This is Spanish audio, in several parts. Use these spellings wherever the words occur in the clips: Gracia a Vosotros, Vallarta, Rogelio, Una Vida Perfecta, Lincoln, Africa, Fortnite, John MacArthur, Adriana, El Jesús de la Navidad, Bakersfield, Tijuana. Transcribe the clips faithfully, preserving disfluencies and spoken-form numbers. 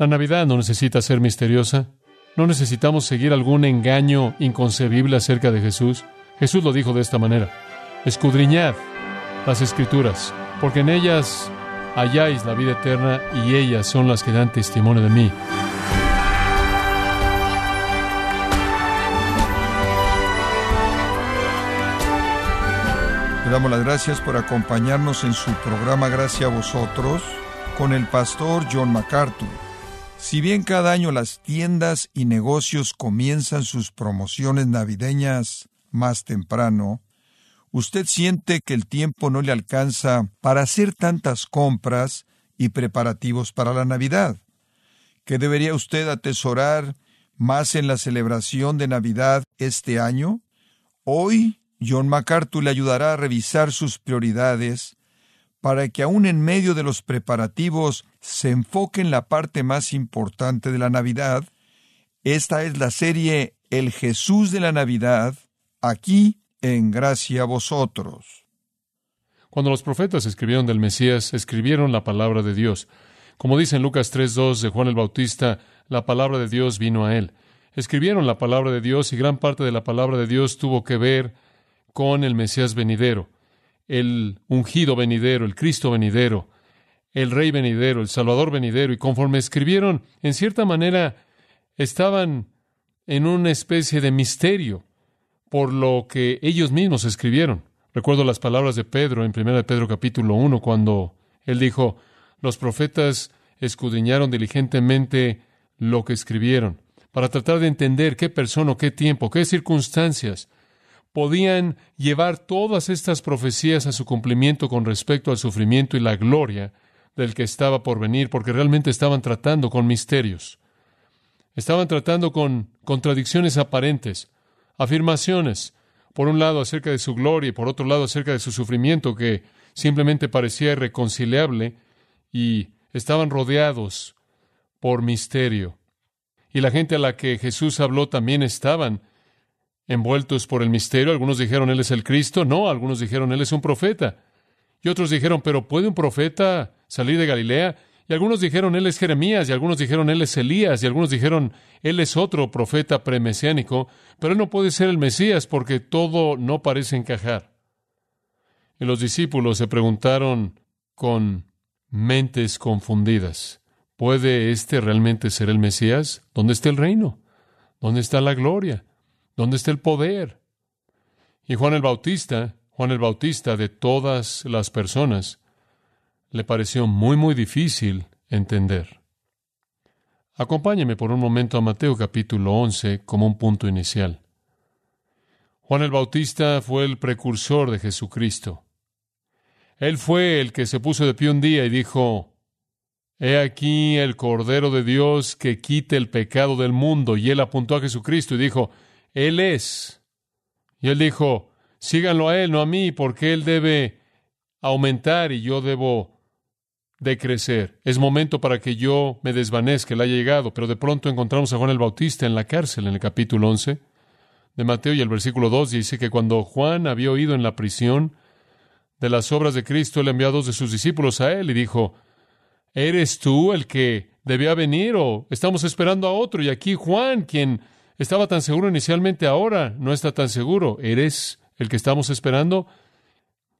La Navidad no necesita ser misteriosa. No necesitamos seguir algún engaño inconcebible acerca de Jesús. Jesús lo dijo de esta manera: escudriñad las Escrituras, porque en ellas halláis la vida eterna, y ellas son las que dan testimonio de mí. Le damos las gracias por acompañarnos en su programa Gracia a Vosotros con el pastor John MacArthur. Si bien cada año las tiendas y negocios comienzan sus promociones navideñas más temprano, usted siente que el tiempo no le alcanza para hacer tantas compras y preparativos para la Navidad. ¿Qué debería usted atesorar más en la celebración de Navidad este año? Hoy, John MacArthur le ayudará a revisar sus prioridades para que aún en medio de los preparativos se enfoque en la parte más importante de la Navidad. Esta es la serie El Jesús de la Navidad, aquí en Gracia a Vosotros. Cuando los profetas escribieron del Mesías, escribieron la palabra de Dios. Como dice en Lucas tres dos de Juan el Bautista, la palabra de Dios vino a él. Escribieron la palabra de Dios y gran parte de la palabra de Dios tuvo que ver con el Mesías venidero, el ungido venidero, el Cristo venidero, el Rey venidero, el Salvador venidero. Y conforme escribieron, en cierta manera, estaban en una especie de misterio por lo que ellos mismos escribieron. Recuerdo las palabras de Pedro en primera de Pedro capítulo uno, cuando él dijo, los profetas escudriñaron diligentemente lo que escribieron, para tratar de entender qué persona, qué tiempo, qué circunstancias podían llevar todas estas profecías a su cumplimiento con respecto al sufrimiento y la gloria del que estaba por venir, porque realmente estaban tratando con misterios. Estaban tratando con contradicciones aparentes, afirmaciones, por un lado acerca de su gloria y por otro lado acerca de su sufrimiento, que simplemente parecía irreconciliable, y estaban rodeados por misterio. Y la gente a la que Jesús habló también estaban envueltos por el misterio. Algunos dijeron, él es el Cristo. No, algunos dijeron, él es un profeta. Y otros dijeron, pero ¿puede un profeta salir de Galilea? Y algunos dijeron, él es Jeremías. Y algunos dijeron, él es Elías. Y algunos dijeron, él es otro profeta premesiánico. Pero él no puede ser el Mesías porque todo no parece encajar. Y los discípulos se preguntaron con mentes confundidas, ¿puede este realmente ser el Mesías? ¿Dónde está el reino? ¿Dónde está la gloria? ¿Dónde está el poder? Y Juan el Bautista, Juan el Bautista de todas las personas, le pareció muy, muy difícil entender. Acompáñeme por un momento a Mateo capítulo once como un punto inicial. Juan el Bautista fue el precursor de Jesucristo. Él fue el que se puso de pie un día y dijo, he aquí el Cordero de Dios que quita el pecado del mundo. Y él apuntó a Jesucristo y dijo, él es. Y él dijo, síganlo a él, no a mí, porque él debe aumentar y yo debo decrecer. Es momento para que yo me desvanezca, él ha llegado. Pero de pronto encontramos a Juan el Bautista en la cárcel, en el capítulo once de Mateo, y el versículo dos dice que cuando Juan había oído en la prisión de las obras de Cristo, él envió a dos de sus discípulos a él y dijo, ¿eres tú el que debía venir o estamos esperando a otro? Y aquí Juan, quien estaba tan seguro inicialmente, ahora no está tan seguro. ¿Eres el que estamos esperando?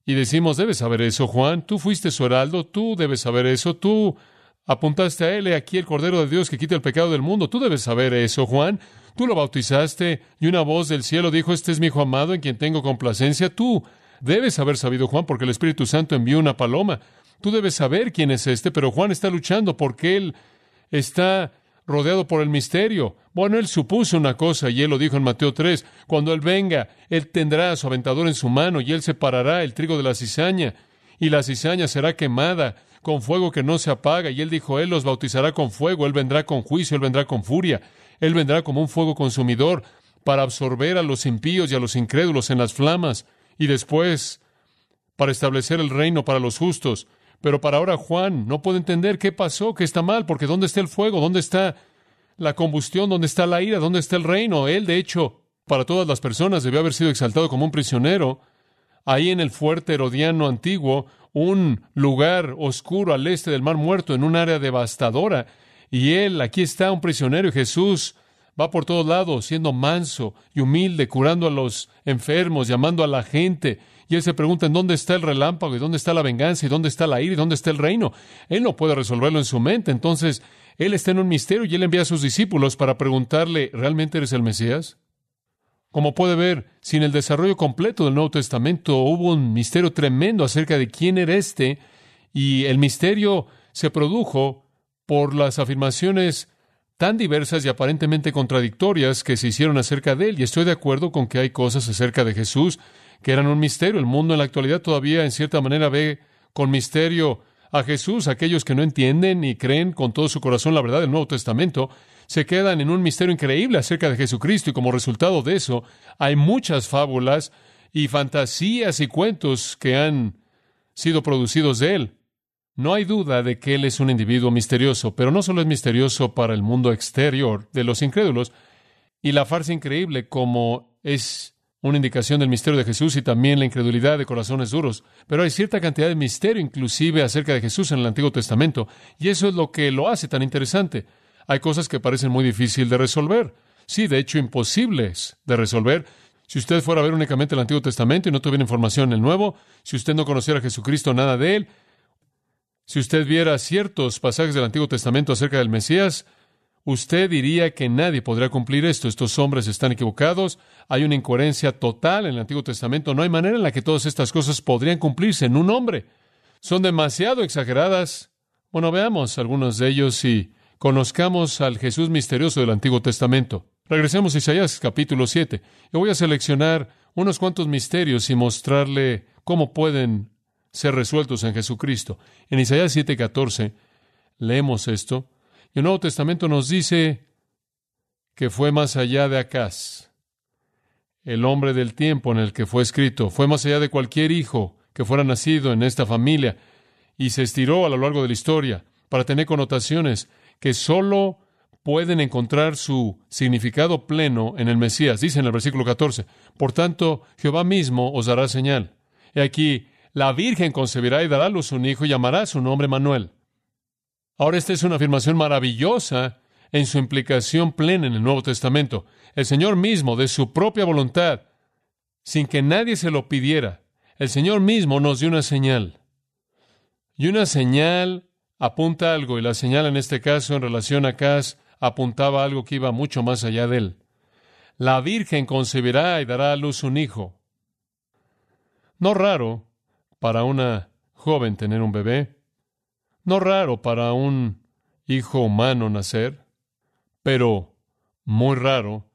Y decimos, debes saber eso, Juan. Tú fuiste su heraldo. Tú debes saber eso. Tú apuntaste a él. He aquí el Cordero de Dios que quita el pecado del mundo. Tú debes saber eso, Juan. Tú lo bautizaste. Y una voz del cielo dijo, este es mi hijo amado en quien tengo complacencia. Tú debes haber sabido, Juan, porque el Espíritu Santo envió una paloma. Tú debes saber quién es este. Pero Juan está luchando porque él está rodeado por el misterio. Bueno, él supuso una cosa y él lo dijo en Mateo tres. Cuando él venga, él tendrá su aventador en su mano y él separará el trigo de la cizaña y la cizaña será quemada con fuego que no se apaga. Y él dijo, él los bautizará con fuego, él vendrá con juicio, él vendrá con furia, él vendrá como un fuego consumidor para absorber a los impíos y a los incrédulos en las flamas y después para establecer el reino para los justos. Pero para ahora Juan no puede entender qué pasó, qué está mal, porque ¿dónde está el fuego? ¿Dónde está la combustión? ¿Dónde está la ira? ¿Dónde está el reino? Él, de hecho, para todas las personas, debió haber sido exaltado como un prisionero ahí en el fuerte herodiano antiguo, un lugar oscuro al este del Mar Muerto, en un área devastadora. Y él, aquí está, un prisionero, y Jesús va por todos lados, siendo manso y humilde, curando a los enfermos, llamando a la gente. Y él se pregunta, ¿en dónde está el relámpago? ¿Y dónde está la venganza? ¿Y dónde está la ira? ¿Y dónde está el reino? Él no puede resolverlo en su mente. Entonces, él está en un misterio y él envía a sus discípulos para preguntarle, ¿realmente eres el Mesías? Como puede ver, sin el desarrollo completo del Nuevo Testamento, hubo un misterio tremendo acerca de quién era este, y el misterio se produjo por las afirmaciones tan diversas y aparentemente contradictorias que se hicieron acerca de él. Y estoy de acuerdo con que hay cosas acerca de Jesús que eran un misterio. El mundo en la actualidad todavía, en cierta manera, ve con misterio a Jesús. Aquellos que no entienden y creen con todo su corazón la verdad del Nuevo Testamento se quedan en un misterio increíble acerca de Jesucristo, y como resultado de eso hay muchas fábulas y fantasías y cuentos que han sido producidos de él. No hay duda de que él es un individuo misterioso, pero no solo es misterioso para el mundo exterior de los incrédulos y la farsa increíble como es una indicación del misterio de Jesús, y también la incredulidad de corazones duros. Pero hay cierta cantidad de misterio, inclusive, acerca de Jesús en el Antiguo Testamento, y eso es lo que lo hace tan interesante. Hay cosas que parecen muy difíciles de resolver. Sí, de hecho, imposibles de resolver. Si usted fuera a ver únicamente el Antiguo Testamento y no tuviera información en el Nuevo, si usted no conociera a Jesucristo, nada de él, si usted viera ciertos pasajes del Antiguo Testamento acerca del Mesías, usted diría que nadie podrá cumplir esto. Estos hombres están equivocados. Hay una incoherencia total en el Antiguo Testamento. No hay manera en la que todas estas cosas podrían cumplirse en un hombre. Son demasiado exageradas. Bueno, veamos algunos de ellos y conozcamos al Jesús misterioso del Antiguo Testamento. Regresemos a Isaías capítulo siete. Yo voy a seleccionar unos cuantos misterios y mostrarle cómo pueden ser resueltos en Jesucristo. En Isaías siete catorce leemos esto. Y el Nuevo Testamento nos dice que fue más allá de Acaz, el hombre del tiempo en el que fue escrito. Fue más allá de cualquier hijo que fuera nacido en esta familia, y se estiró a lo largo de la historia para tener connotaciones que solo pueden encontrar su significado pleno en el Mesías. Dice en el versículo catorce, por tanto, Jehová mismo os dará señal. He aquí, la Virgen concebirá y dará a luz un hijo y llamará su nombre Manuel. Ahora, esta es una afirmación maravillosa en su implicación plena en el Nuevo Testamento. El Señor mismo, de su propia voluntad, sin que nadie se lo pidiera, el Señor mismo nos dio una señal. Y una señal apunta a algo, y la señal en este caso, en relación a Acaz, apuntaba a algo que iba mucho más allá de él. La Virgen concebirá y dará a luz un hijo. No raro para una joven tener un bebé, no raro para un hijo humano nacer, pero muy raro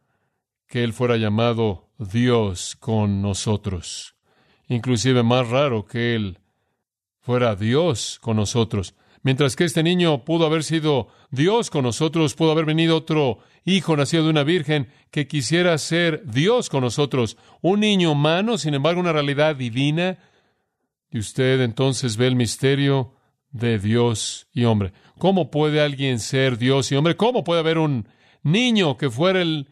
que él fuera llamado Dios con nosotros. Inclusive más raro que él fuera Dios con nosotros. Mientras que este niño pudo haber sido Dios con nosotros, pudo haber venido otro hijo nacido de una virgen que quisiera ser Dios con nosotros. Un niño humano, sin embargo, una realidad divina. Y usted entonces ve el misterio de Dios y hombre. ¿Cómo puede alguien ser Dios y hombre? ¿Cómo puede haber un niño que fuera el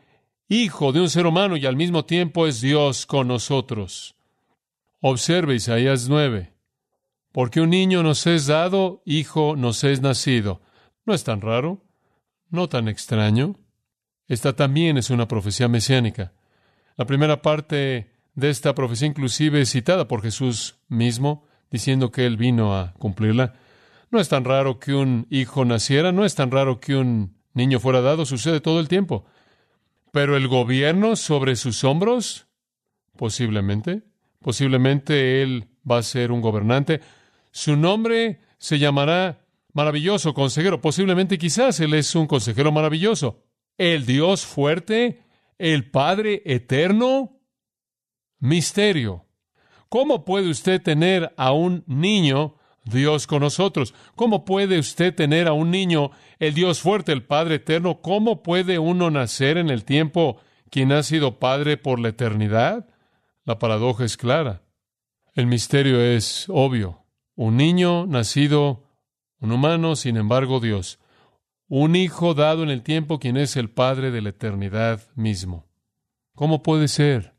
hijo de un ser humano y al mismo tiempo es Dios con nosotros? Observe Isaías nueve. Porque un niño nos es dado, hijo nos es nacido. No es tan raro, no tan extraño. Esta también es una profecía mesiánica. La primera parte de esta profecía inclusive es citada por Jesús mismo, diciendo que él vino a cumplirla. No es tan raro que un hijo naciera, no es tan raro que un niño fuera dado, sucede todo el tiempo. Pero el gobierno sobre sus hombros, posiblemente, posiblemente él va a ser un gobernante. Su nombre se llamará Maravilloso Consejero. Posiblemente, quizás, él es un consejero maravilloso. El Dios fuerte, el Padre eterno. Misterio. ¿Cómo puede usted tener a un niño Dios con nosotros? ¿Cómo puede usted tener a un niño, el Dios fuerte, el Padre eterno? ¿Cómo puede uno nacer en el tiempo quien ha sido Padre por la eternidad? La paradoja es clara. El misterio es obvio. Un niño nacido, un humano, sin embargo, Dios. Un hijo dado en el tiempo quien es el Padre de la eternidad mismo. ¿Cómo puede ser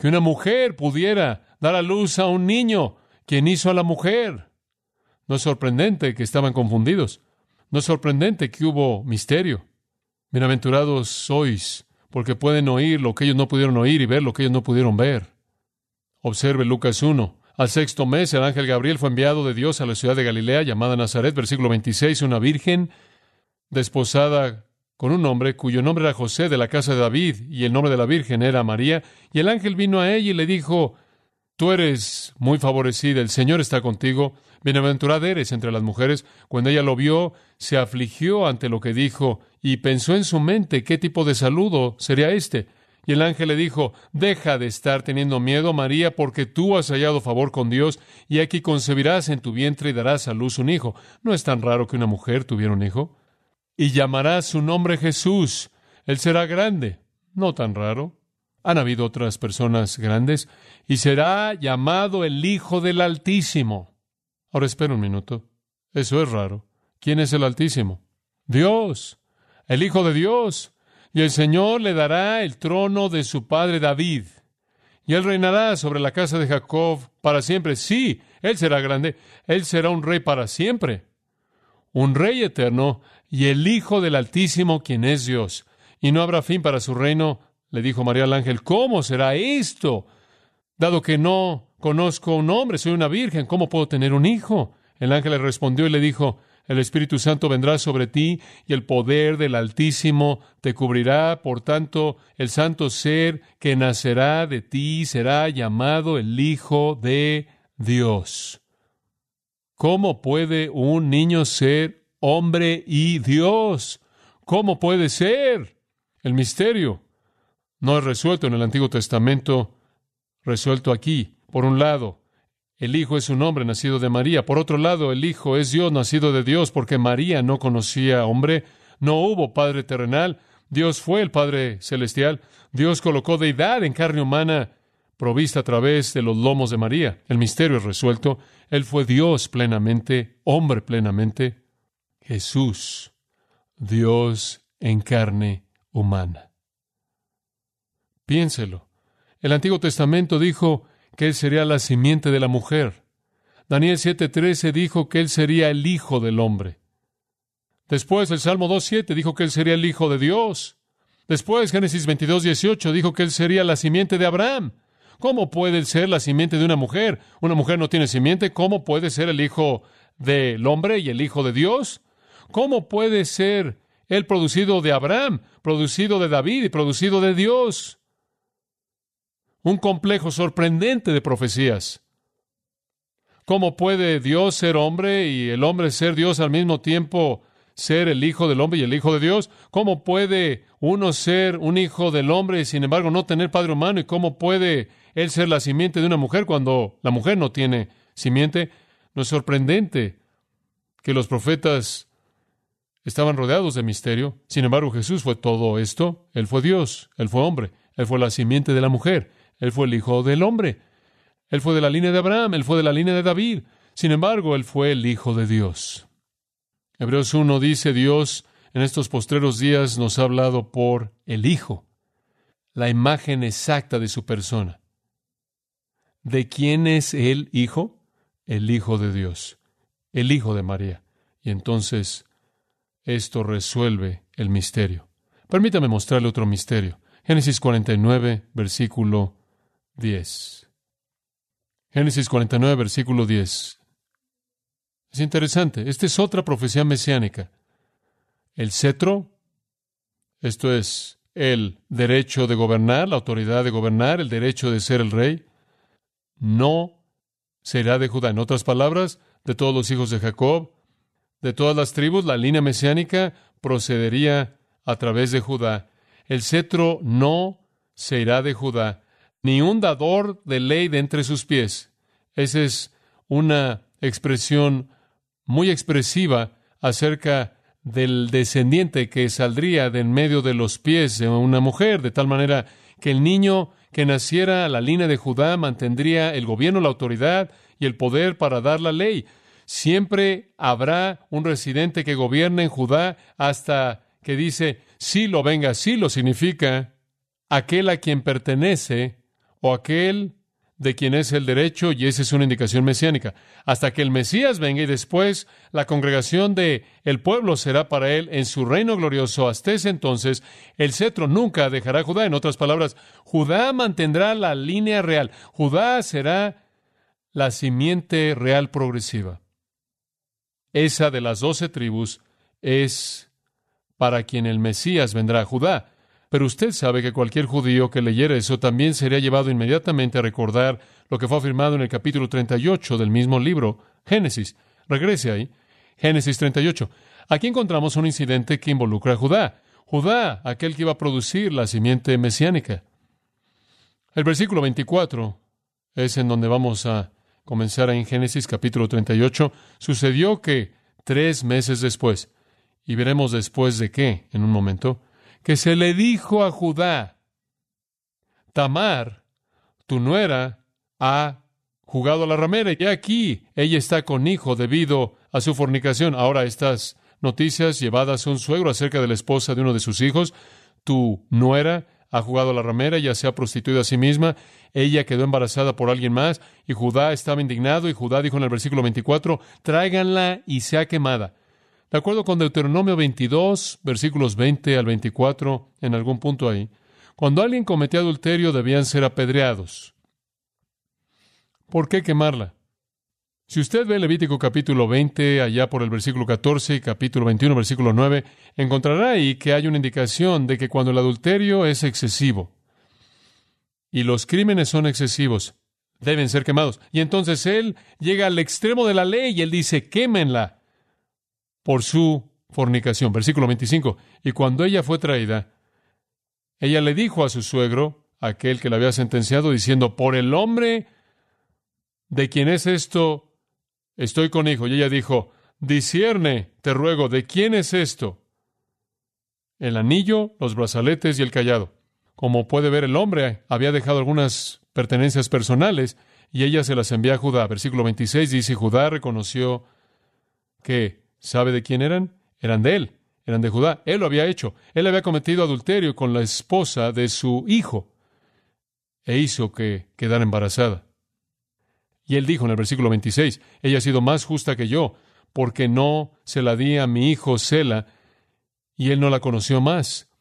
que una mujer pudiera dar a luz a un niño quien hizo a la mujer? No es sorprendente que estaban confundidos. No es sorprendente que hubo misterio. Bienaventurados sois, porque pueden oír lo que ellos no pudieron oír y ver lo que ellos no pudieron ver. Observe Lucas uno. Al sexto mes, el ángel Gabriel fue enviado de Dios a la ciudad de Galilea, llamada Nazaret, versículo veintiséis, una virgen desposada con un hombre cuyo nombre era José, de la casa de David, y el nombre de la virgen era María. Y el ángel vino a ella y le dijo: Tú eres muy favorecida, el Señor está contigo, bienaventurada eres entre las mujeres. Cuando ella lo vio, se afligió ante lo que dijo y pensó en su mente qué tipo de saludo sería este. Y el ángel le dijo: Deja de estar teniendo miedo, María, porque tú has hallado favor con Dios, y aquí concebirás en tu vientre y darás a luz un hijo. No es tan raro que una mujer tuviera un hijo. Y llamarás su nombre Jesús. Él será grande. No tan raro. Han habido otras personas grandes, y será llamado el Hijo del Altísimo. Ahora, espera un minuto. Eso es raro. ¿Quién es el Altísimo? Dios, el Hijo de Dios. Y el Señor le dará el trono de su padre David, y él reinará sobre la casa de Jacob para siempre. Sí, él será grande. Él será un rey para siempre, un rey eterno, y el Hijo del Altísimo, quien es Dios. Y no habrá fin para su reino. Le dijo María al ángel: ¿Cómo será esto? Dado que no conozco a un hombre, soy una virgen, ¿cómo puedo tener un hijo? El ángel le respondió y le dijo: El Espíritu Santo vendrá sobre ti, y el poder del Altísimo te cubrirá. Por tanto, el santo ser que nacerá de ti será llamado el Hijo de Dios. ¿Cómo puede un niño ser hombre y Dios? ¿Cómo puede ser? El misterio no es resuelto en el Antiguo Testamento, resuelto aquí. Por un lado, el Hijo es un hombre nacido de María. Por otro lado, el Hijo es Dios nacido de Dios, porque María no conocía hombre. No hubo Padre terrenal. Dios fue el Padre celestial. Dios colocó deidad en carne humana, provista a través de los lomos de María. El misterio es resuelto. Él fue Dios plenamente, hombre plenamente. Jesús, Dios en carne humana. Piénselo. El Antiguo Testamento dijo que él sería la simiente de la mujer. Daniel siete trece dijo que él sería el hijo del hombre. Después, el Salmo dos siete dijo que él sería el hijo de Dios. Después, Génesis veintidós dieciocho dijo que él sería la simiente de Abraham. ¿Cómo puede él ser la simiente de una mujer? Una mujer no tiene simiente. ¿Cómo puede ser el hijo del hombre y el hijo de Dios? ¿Cómo puede ser él producido de Abraham, producido de David y producido de Dios? Un complejo sorprendente de profecías. ¿Cómo puede Dios ser hombre y el hombre ser Dios al mismo tiempo, ser el Hijo del Hombre y el Hijo de Dios? ¿Cómo puede uno ser un hijo del hombre y sin embargo no tener padre humano? ¿Y cómo puede él ser la simiente de una mujer cuando la mujer no tiene simiente? No es sorprendente que los profetas estaban rodeados de misterio. Sin embargo, Jesús fue todo esto. Él fue Dios, él fue hombre, él fue la simiente de la mujer. Él fue el Hijo del Hombre. Él fue de la línea de Abraham. Él fue de la línea de David. Sin embargo, él fue el Hijo de Dios. Hebreos uno dice: Dios en estos postreros días nos ha hablado por el Hijo, la imagen exacta de su persona. ¿De quién es el Hijo? El Hijo de Dios, el Hijo de María. Y entonces, esto resuelve el misterio. Permítame mostrarle otro misterio. Génesis cuarenta y nueve, versículo diez. Génesis cuarenta y nueve, versículo diez. Es interesante. Esta es otra profecía mesiánica. El cetro, esto es el derecho de gobernar, la autoridad de gobernar, el derecho de ser el rey, no será de Judá. En otras palabras, de todos los hijos de Jacob, de todas las tribus, la línea mesiánica procedería a través de Judá. El cetro no se irá de Judá, ni un dador de ley de entre sus pies. Esa es una expresión muy expresiva acerca del descendiente que saldría de en medio de los pies de una mujer, de tal manera que el niño que naciera a la línea de Judá mantendría el gobierno, la autoridad y el poder para dar la ley. Siempre habrá un residente que gobierne en Judá hasta que dice: Silo venga. Silo significa aquel a quien pertenece o aquel de quien es el derecho, y esa es una indicación mesiánica. Hasta que el Mesías venga y después la congregación de el pueblo será para él en su reino glorioso. Hasta ese entonces, el cetro nunca dejará a Judá. En otras palabras, Judá mantendrá la línea real. Judá será la simiente real progresiva. Esa de las doce tribus es para quien el Mesías vendrá a Judá. Pero usted sabe que cualquier judío que leyera eso también sería llevado inmediatamente a recordar lo que fue afirmado en el capítulo treinta y ocho del mismo libro, Génesis. Regrese ahí. Génesis treinta y ocho. Aquí encontramos un incidente que involucra a Judá. Judá, aquel que iba a producir la simiente mesiánica. El versículo veinticuatro es en donde vamos a comenzar en Génesis capítulo treinta y ocho. Sucedió que tres meses después, y veremos después de qué en un momento, que se le dijo a Judá: Tamar, tu nuera, ha jugado a la ramera, y aquí ella está con hijo debido a su fornicación. Ahora, estas noticias llevadas a un suegro acerca de la esposa de uno de sus hijos: tu nuera ha jugado a la ramera, ya se ha prostituido a sí misma, ella quedó embarazada por alguien más, y Judá estaba indignado, y Judá dijo en el versículo veinticuatro, tráiganla y sea quemada. De acuerdo con Deuteronomio veintidós, versículos veinte al veinticuatro, en algún punto ahí, cuando alguien cometía adulterio debían ser apedreados. ¿Por qué quemarla? Si usted ve Levítico capítulo veinte, allá por el versículo catorce, y capítulo veintiuno, versículo nueve, encontrará ahí que hay una indicación de que cuando el adulterio es excesivo y los crímenes son excesivos, deben ser quemados. Y entonces él llega al extremo de la ley y él dice, quémenla por su fornicación. Versículo veinticinco. Y cuando ella fue traída, ella le dijo a su suegro, aquel que la había sentenciado, diciendo, por el hombre de quien es esto, estoy con hijo. Y ella dijo, discierne, te ruego, ¿de quién es esto? El anillo, los brazaletes y el cayado. Como puede ver, el hombre había dejado algunas pertenencias personales y ella se las envía a Judá. Versículo veintiséis dice, Judá reconoció que... ¿Sabe de quién eran? Eran de él, eran de Judá. Él lo había hecho. Él había cometido adulterio con la esposa de su hijo e hizo que quedara embarazada. Y él dijo en el versículo veintiséis, ella ha sido más justa que yo, porque no se la di a mi hijo Sela, y él no la conoció más.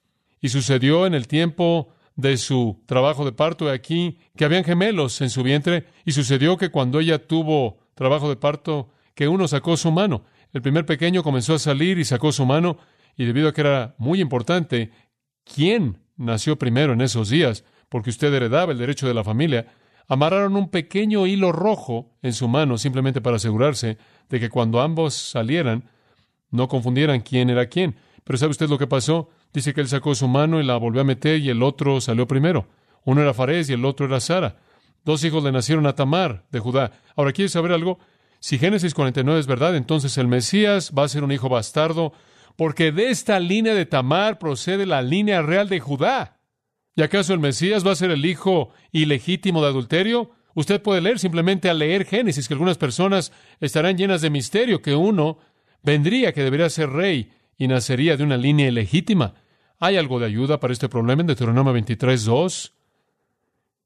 Y sucedió en el tiempo de su trabajo de parto de aquí, que habían gemelos en su vientre, y sucedió que cuando ella tuvo trabajo de parto, que uno sacó su mano. El primer pequeño comenzó a salir y sacó su mano, y debido a que era muy importante quién nació primero en esos días, porque usted heredaba el derecho de la familia, amarraron un pequeño hilo rojo en su mano simplemente para asegurarse de que cuando ambos salieran no confundieran quién era quién. Pero ¿sabe usted lo que pasó? Dice que él sacó su mano y la volvió a meter y el otro salió primero. Uno era Farés y el otro era Sara. Dos hijos le nacieron a Tamar de Judá. Ahora, ¿quieres saber algo? Si Génesis cuarenta y nueve es verdad, entonces el Mesías va a ser un hijo bastardo, porque de esta línea de Tamar procede la línea real de Judá. ¿Y acaso el Mesías va a ser el hijo ilegítimo de adulterio? Usted puede leer simplemente al leer Génesis, que algunas personas estarán llenas de misterio, que uno vendría, que debería ser rey, y nacería de una línea ilegítima. ¿Hay algo de ayuda para este problema en Deuteronomio veintitrés, dos?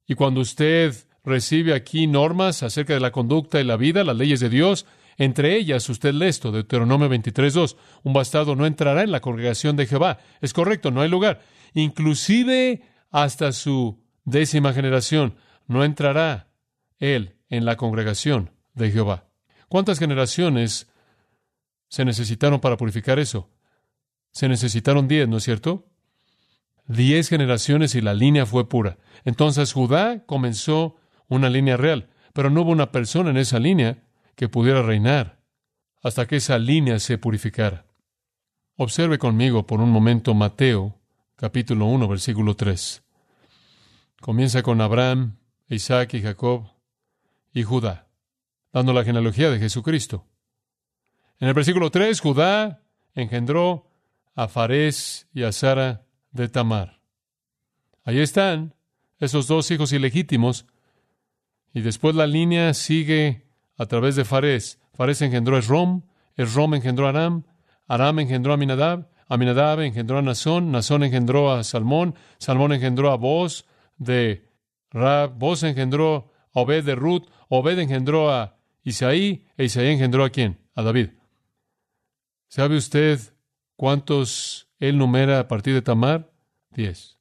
Y cuando usted recibe aquí normas acerca de la conducta y la vida, las leyes de Dios. Entre ellas, usted lee esto, Deuteronomio veintitrés, dos. Un bastardo no entrará en la congregación de Jehová. Es correcto, no hay lugar. Inclusive hasta su décima generación, no entrará él en la congregación de Jehová. ¿Cuántas generaciones se necesitaron para purificar eso? Se necesitaron diez, ¿no es cierto? Diez generaciones y la línea fue pura. Entonces Judá comenzó una línea real, pero no hubo una persona en esa línea que pudiera reinar hasta que esa línea se purificara. Observe conmigo por un momento Mateo, capítulo uno, versículo tres. Comienza con Abraham, Isaac y Jacob y Judá, dando la genealogía de Jesucristo. En el versículo tres, Judá engendró a Farés y a Sara de Tamar. Ahí están esos dos hijos ilegítimos. Y después la línea sigue a través de Farés. Farés engendró a Esrom, Esrom engendró a Aram, Aram engendró a Aminadab, Aminadab engendró a Nazón, Nazón engendró a Salmón, Salmón engendró a Boz de Rab, Boz engendró Obed de Ruth, Obed engendró a Isaí, e Isaí engendró a ¿quién? A David. ¿Sabe usted cuántos él numera a partir de Tamar? Diez.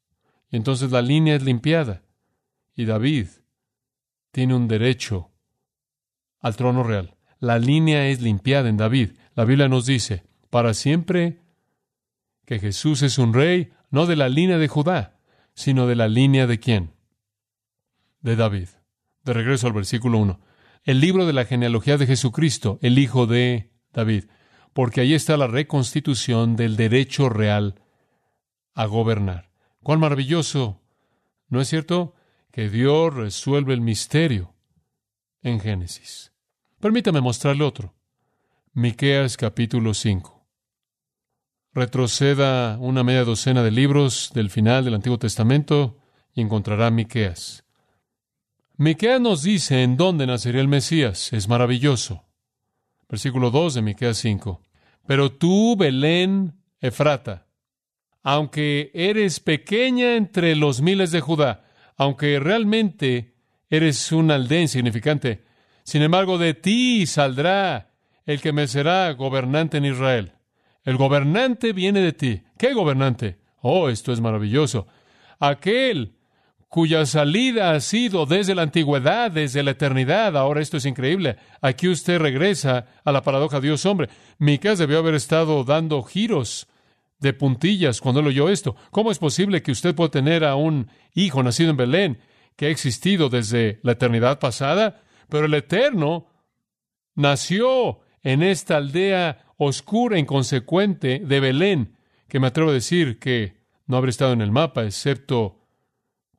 Y entonces la línea es limpiada. Y David tiene un derecho al trono real. La línea es limpiada en David. La Biblia nos dice, para siempre, que Jesús es un rey, no de la línea de Judá, sino de la línea de ¿quién? De David. De regreso al versículo uno. El libro de la genealogía de Jesucristo, el hijo de David. Porque ahí está la reconstitución del derecho real a gobernar. ¡Cuán maravilloso! ¿No es cierto? Que Dios resuelve el misterio en Génesis. Permítame mostrarle otro. Miqueas capítulo cinco. Retroceda una media docena de libros del final del Antiguo Testamento y encontrará Miqueas. Miqueas nos dice en dónde nacería el Mesías. Es maravilloso. Versículo dos de Miqueas cinco. Pero tú, Belén, Efrata, aunque eres pequeña entre los miles de Judá, aunque realmente eres una aldea insignificante, sin embargo, de ti saldrá el que me será gobernante en Israel. El gobernante viene de ti. ¿Qué gobernante? Oh, esto es maravilloso. Aquel cuya salida ha sido desde la antigüedad, desde la eternidad. Ahora esto es increíble. Aquí usted regresa a la paradoja Dios hombre. Miqueas debió haber estado dando giros de puntillas cuando él oyó esto. ¿Cómo es posible que usted pueda tener a un hijo nacido en Belén que ha existido desde la eternidad pasada? Pero el Eterno nació en esta aldea oscura e inconsecuente de Belén, que me atrevo a decir que no habría estado en el mapa, excepto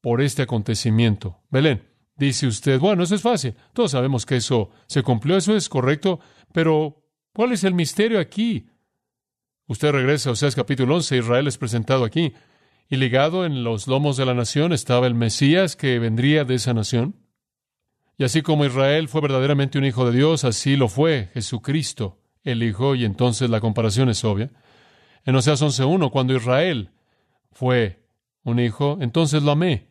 por este acontecimiento. Belén, dice usted, bueno, eso es fácil. Todos sabemos que eso se cumplió, eso es correcto, pero ¿cuál es el misterio aquí? Usted regresa a Oseas capítulo once, Israel es presentado aquí, y ligado en los lomos de la nación estaba el Mesías que vendría de esa nación. Y así como Israel fue verdaderamente un hijo de Dios, así lo fue Jesucristo, el Hijo, y entonces la comparación es obvia. En Oseas once uno, cuando Israel fue un hijo, entonces lo amé,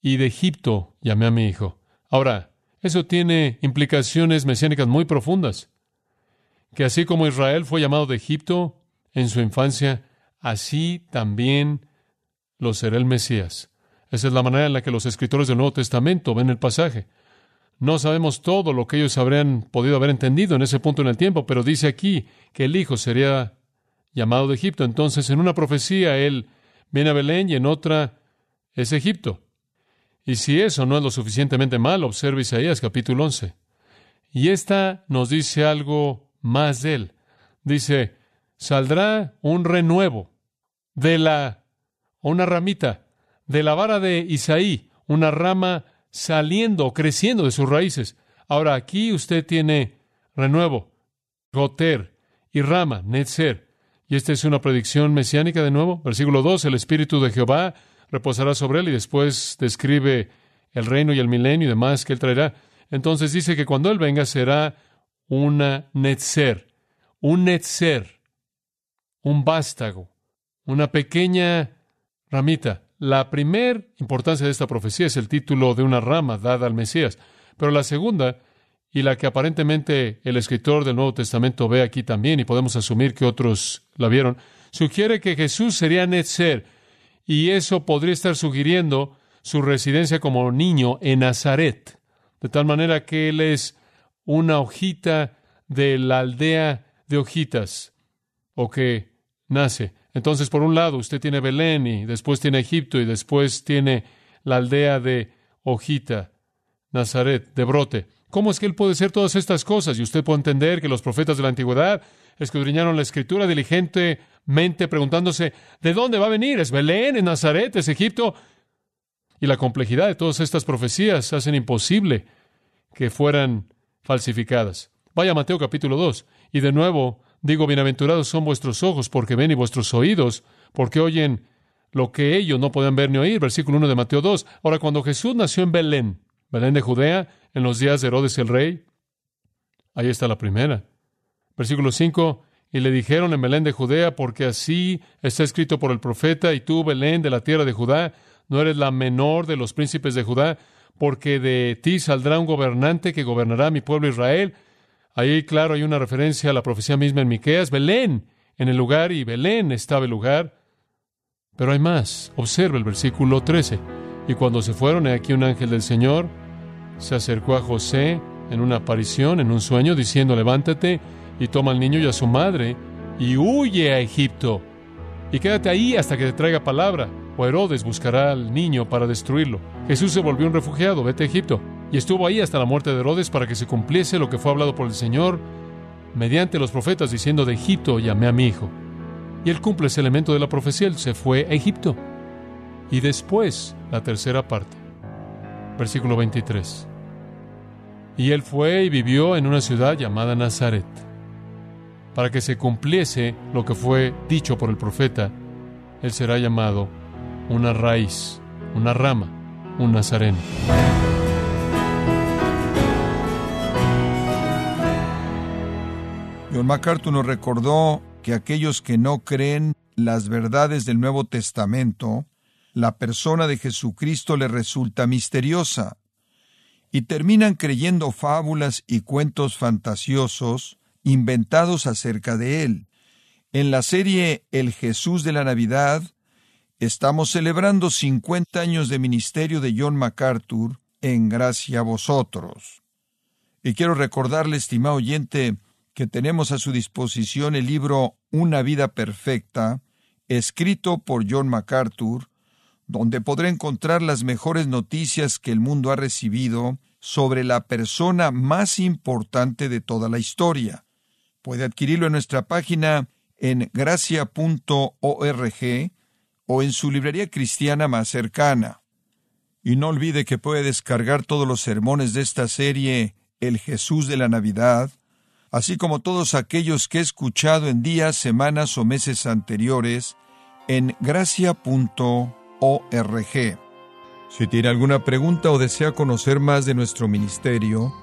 y de Egipto llamé a mi hijo. Ahora, eso tiene implicaciones mesiánicas muy profundas, que así como Israel fue llamado de Egipto en su infancia, así también lo será el Mesías. Esa es la manera en la que los escritores del Nuevo Testamento ven el pasaje. No sabemos todo lo que ellos habrían podido haber entendido en ese punto en el tiempo, pero dice aquí que el Hijo sería llamado de Egipto. Entonces, en una profecía, él viene a Belén y en otra es Egipto. Y si eso no es lo suficientemente malo, observe Isaías capítulo once. Y esta nos dice algo más de él. Dice, saldrá un renuevo de la, una ramita, de la vara de Isaí, una rama saliendo, creciendo de sus raíces. Ahora aquí usted tiene renuevo, goter y rama, netzer. Y esta es una predicción mesiánica de nuevo. Versículo dos, el Espíritu de Jehová reposará sobre él, y después describe el reino y el milenio y demás que él traerá. Entonces dice que cuando él venga será una netzer, un netzer, un vástago, una pequeña ramita. La primera importancia de esta profecía es el título de una rama dada al Mesías, pero la segunda, y la que aparentemente el escritor del Nuevo Testamento ve aquí también, y podemos asumir que otros la vieron, sugiere que Jesús sería netzer, y eso podría estar sugiriendo su residencia como niño en Nazaret, de tal manera que él es una hojita de la aldea de hojitas, o que nace. Entonces, por un lado, usted tiene Belén, y después tiene Egipto, y después tiene la aldea de hojita, Nazaret, de brote. ¿Cómo es que él puede ser todas estas cosas? Y usted puede entender que los profetas de la antigüedad escudriñaron la Escritura diligentemente preguntándose, ¿de dónde va a venir? ¿Es Belén? ¿Es Nazaret? ¿Es Egipto? Y la complejidad de todas estas profecías hacen imposible que fueran falsificadas. Vaya a Mateo capítulo dos. Y de nuevo, digo, bienaventurados son vuestros ojos porque ven y vuestros oídos porque oyen lo que ellos no podían ver ni oír. Versículo uno de Mateo dos. Ahora, cuando Jesús nació en Belén, Belén de Judea, en los días de Herodes el rey. Ahí está la primera. Versículo cinco. Y le dijeron en Belén de Judea, porque así está escrito por el profeta, y tú, Belén, de la tierra de Judá, no eres la menor de los príncipes de Judá, porque de ti saldrá un gobernante que gobernará a mi pueblo Israel. Ahí, claro, hay una referencia a la profecía misma en Miqueas. Belén en el lugar, y Belén estaba el lugar. Pero hay más. Observa el versículo trece. Y cuando se fueron, he aquí un ángel del Señor se acercó a José en una aparición, en un sueño, diciendo: levántate y toma al niño y a su madre y huye a Egipto. Y quédate ahí hasta que te traiga palabra, o Herodes buscará al niño para destruirlo. Jesús se volvió un refugiado, vete a Egipto, y estuvo ahí hasta la muerte de Herodes, para que se cumpliese lo que fue hablado por el Señor mediante los profetas, diciendo: de Egipto llamé a mi hijo. Y él cumple ese elemento de la profecía, él se fue a Egipto. Y después, la tercera parte, versículo veintitrés. Y él fue y vivió en una ciudad llamada Nazaret, para que se cumpliese lo que fue dicho por el profeta: él será llamado una raíz, una rama, un nazareno. John MacArthur nos recordó que aquellos que no creen las verdades del Nuevo Testamento, la persona de Jesucristo les resulta misteriosa y terminan creyendo fábulas y cuentos fantasiosos inventados acerca de él. En la serie El Jesús de la Navidad, estamos celebrando cincuenta años de ministerio de John MacArthur en Gracia a Vosotros. Y quiero recordarle, estimado oyente, que tenemos a su disposición el libro Una Vida Perfecta, escrito por John MacArthur, donde podrá encontrar las mejores noticias que el mundo ha recibido sobre la persona más importante de toda la historia. Puede adquirirlo en nuestra página en gracia punto org o en su librería cristiana más cercana. Y no olvide que puede descargar todos los sermones de esta serie El Jesús de la Navidad, así como todos aquellos que he escuchado en días, semanas o meses anteriores en gracia punto org. Si tiene alguna pregunta o desea conocer más de nuestro ministerio,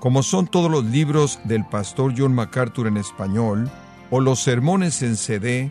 como son todos los libros del pastor John MacArthur en español o los sermones en C D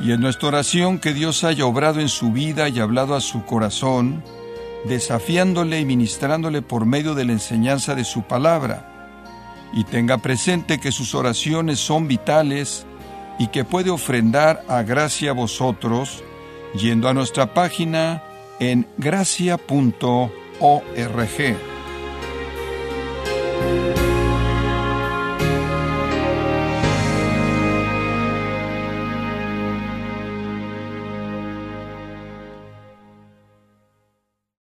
Y en nuestra oración que Dios haya obrado en su vida y hablado a su corazón, desafiándole y ministrándole por medio de la enseñanza de su palabra. Y tenga presente que sus oraciones son vitales y que puede ofrendar a Gracia a Vosotros yendo a nuestra página en gracia punto org.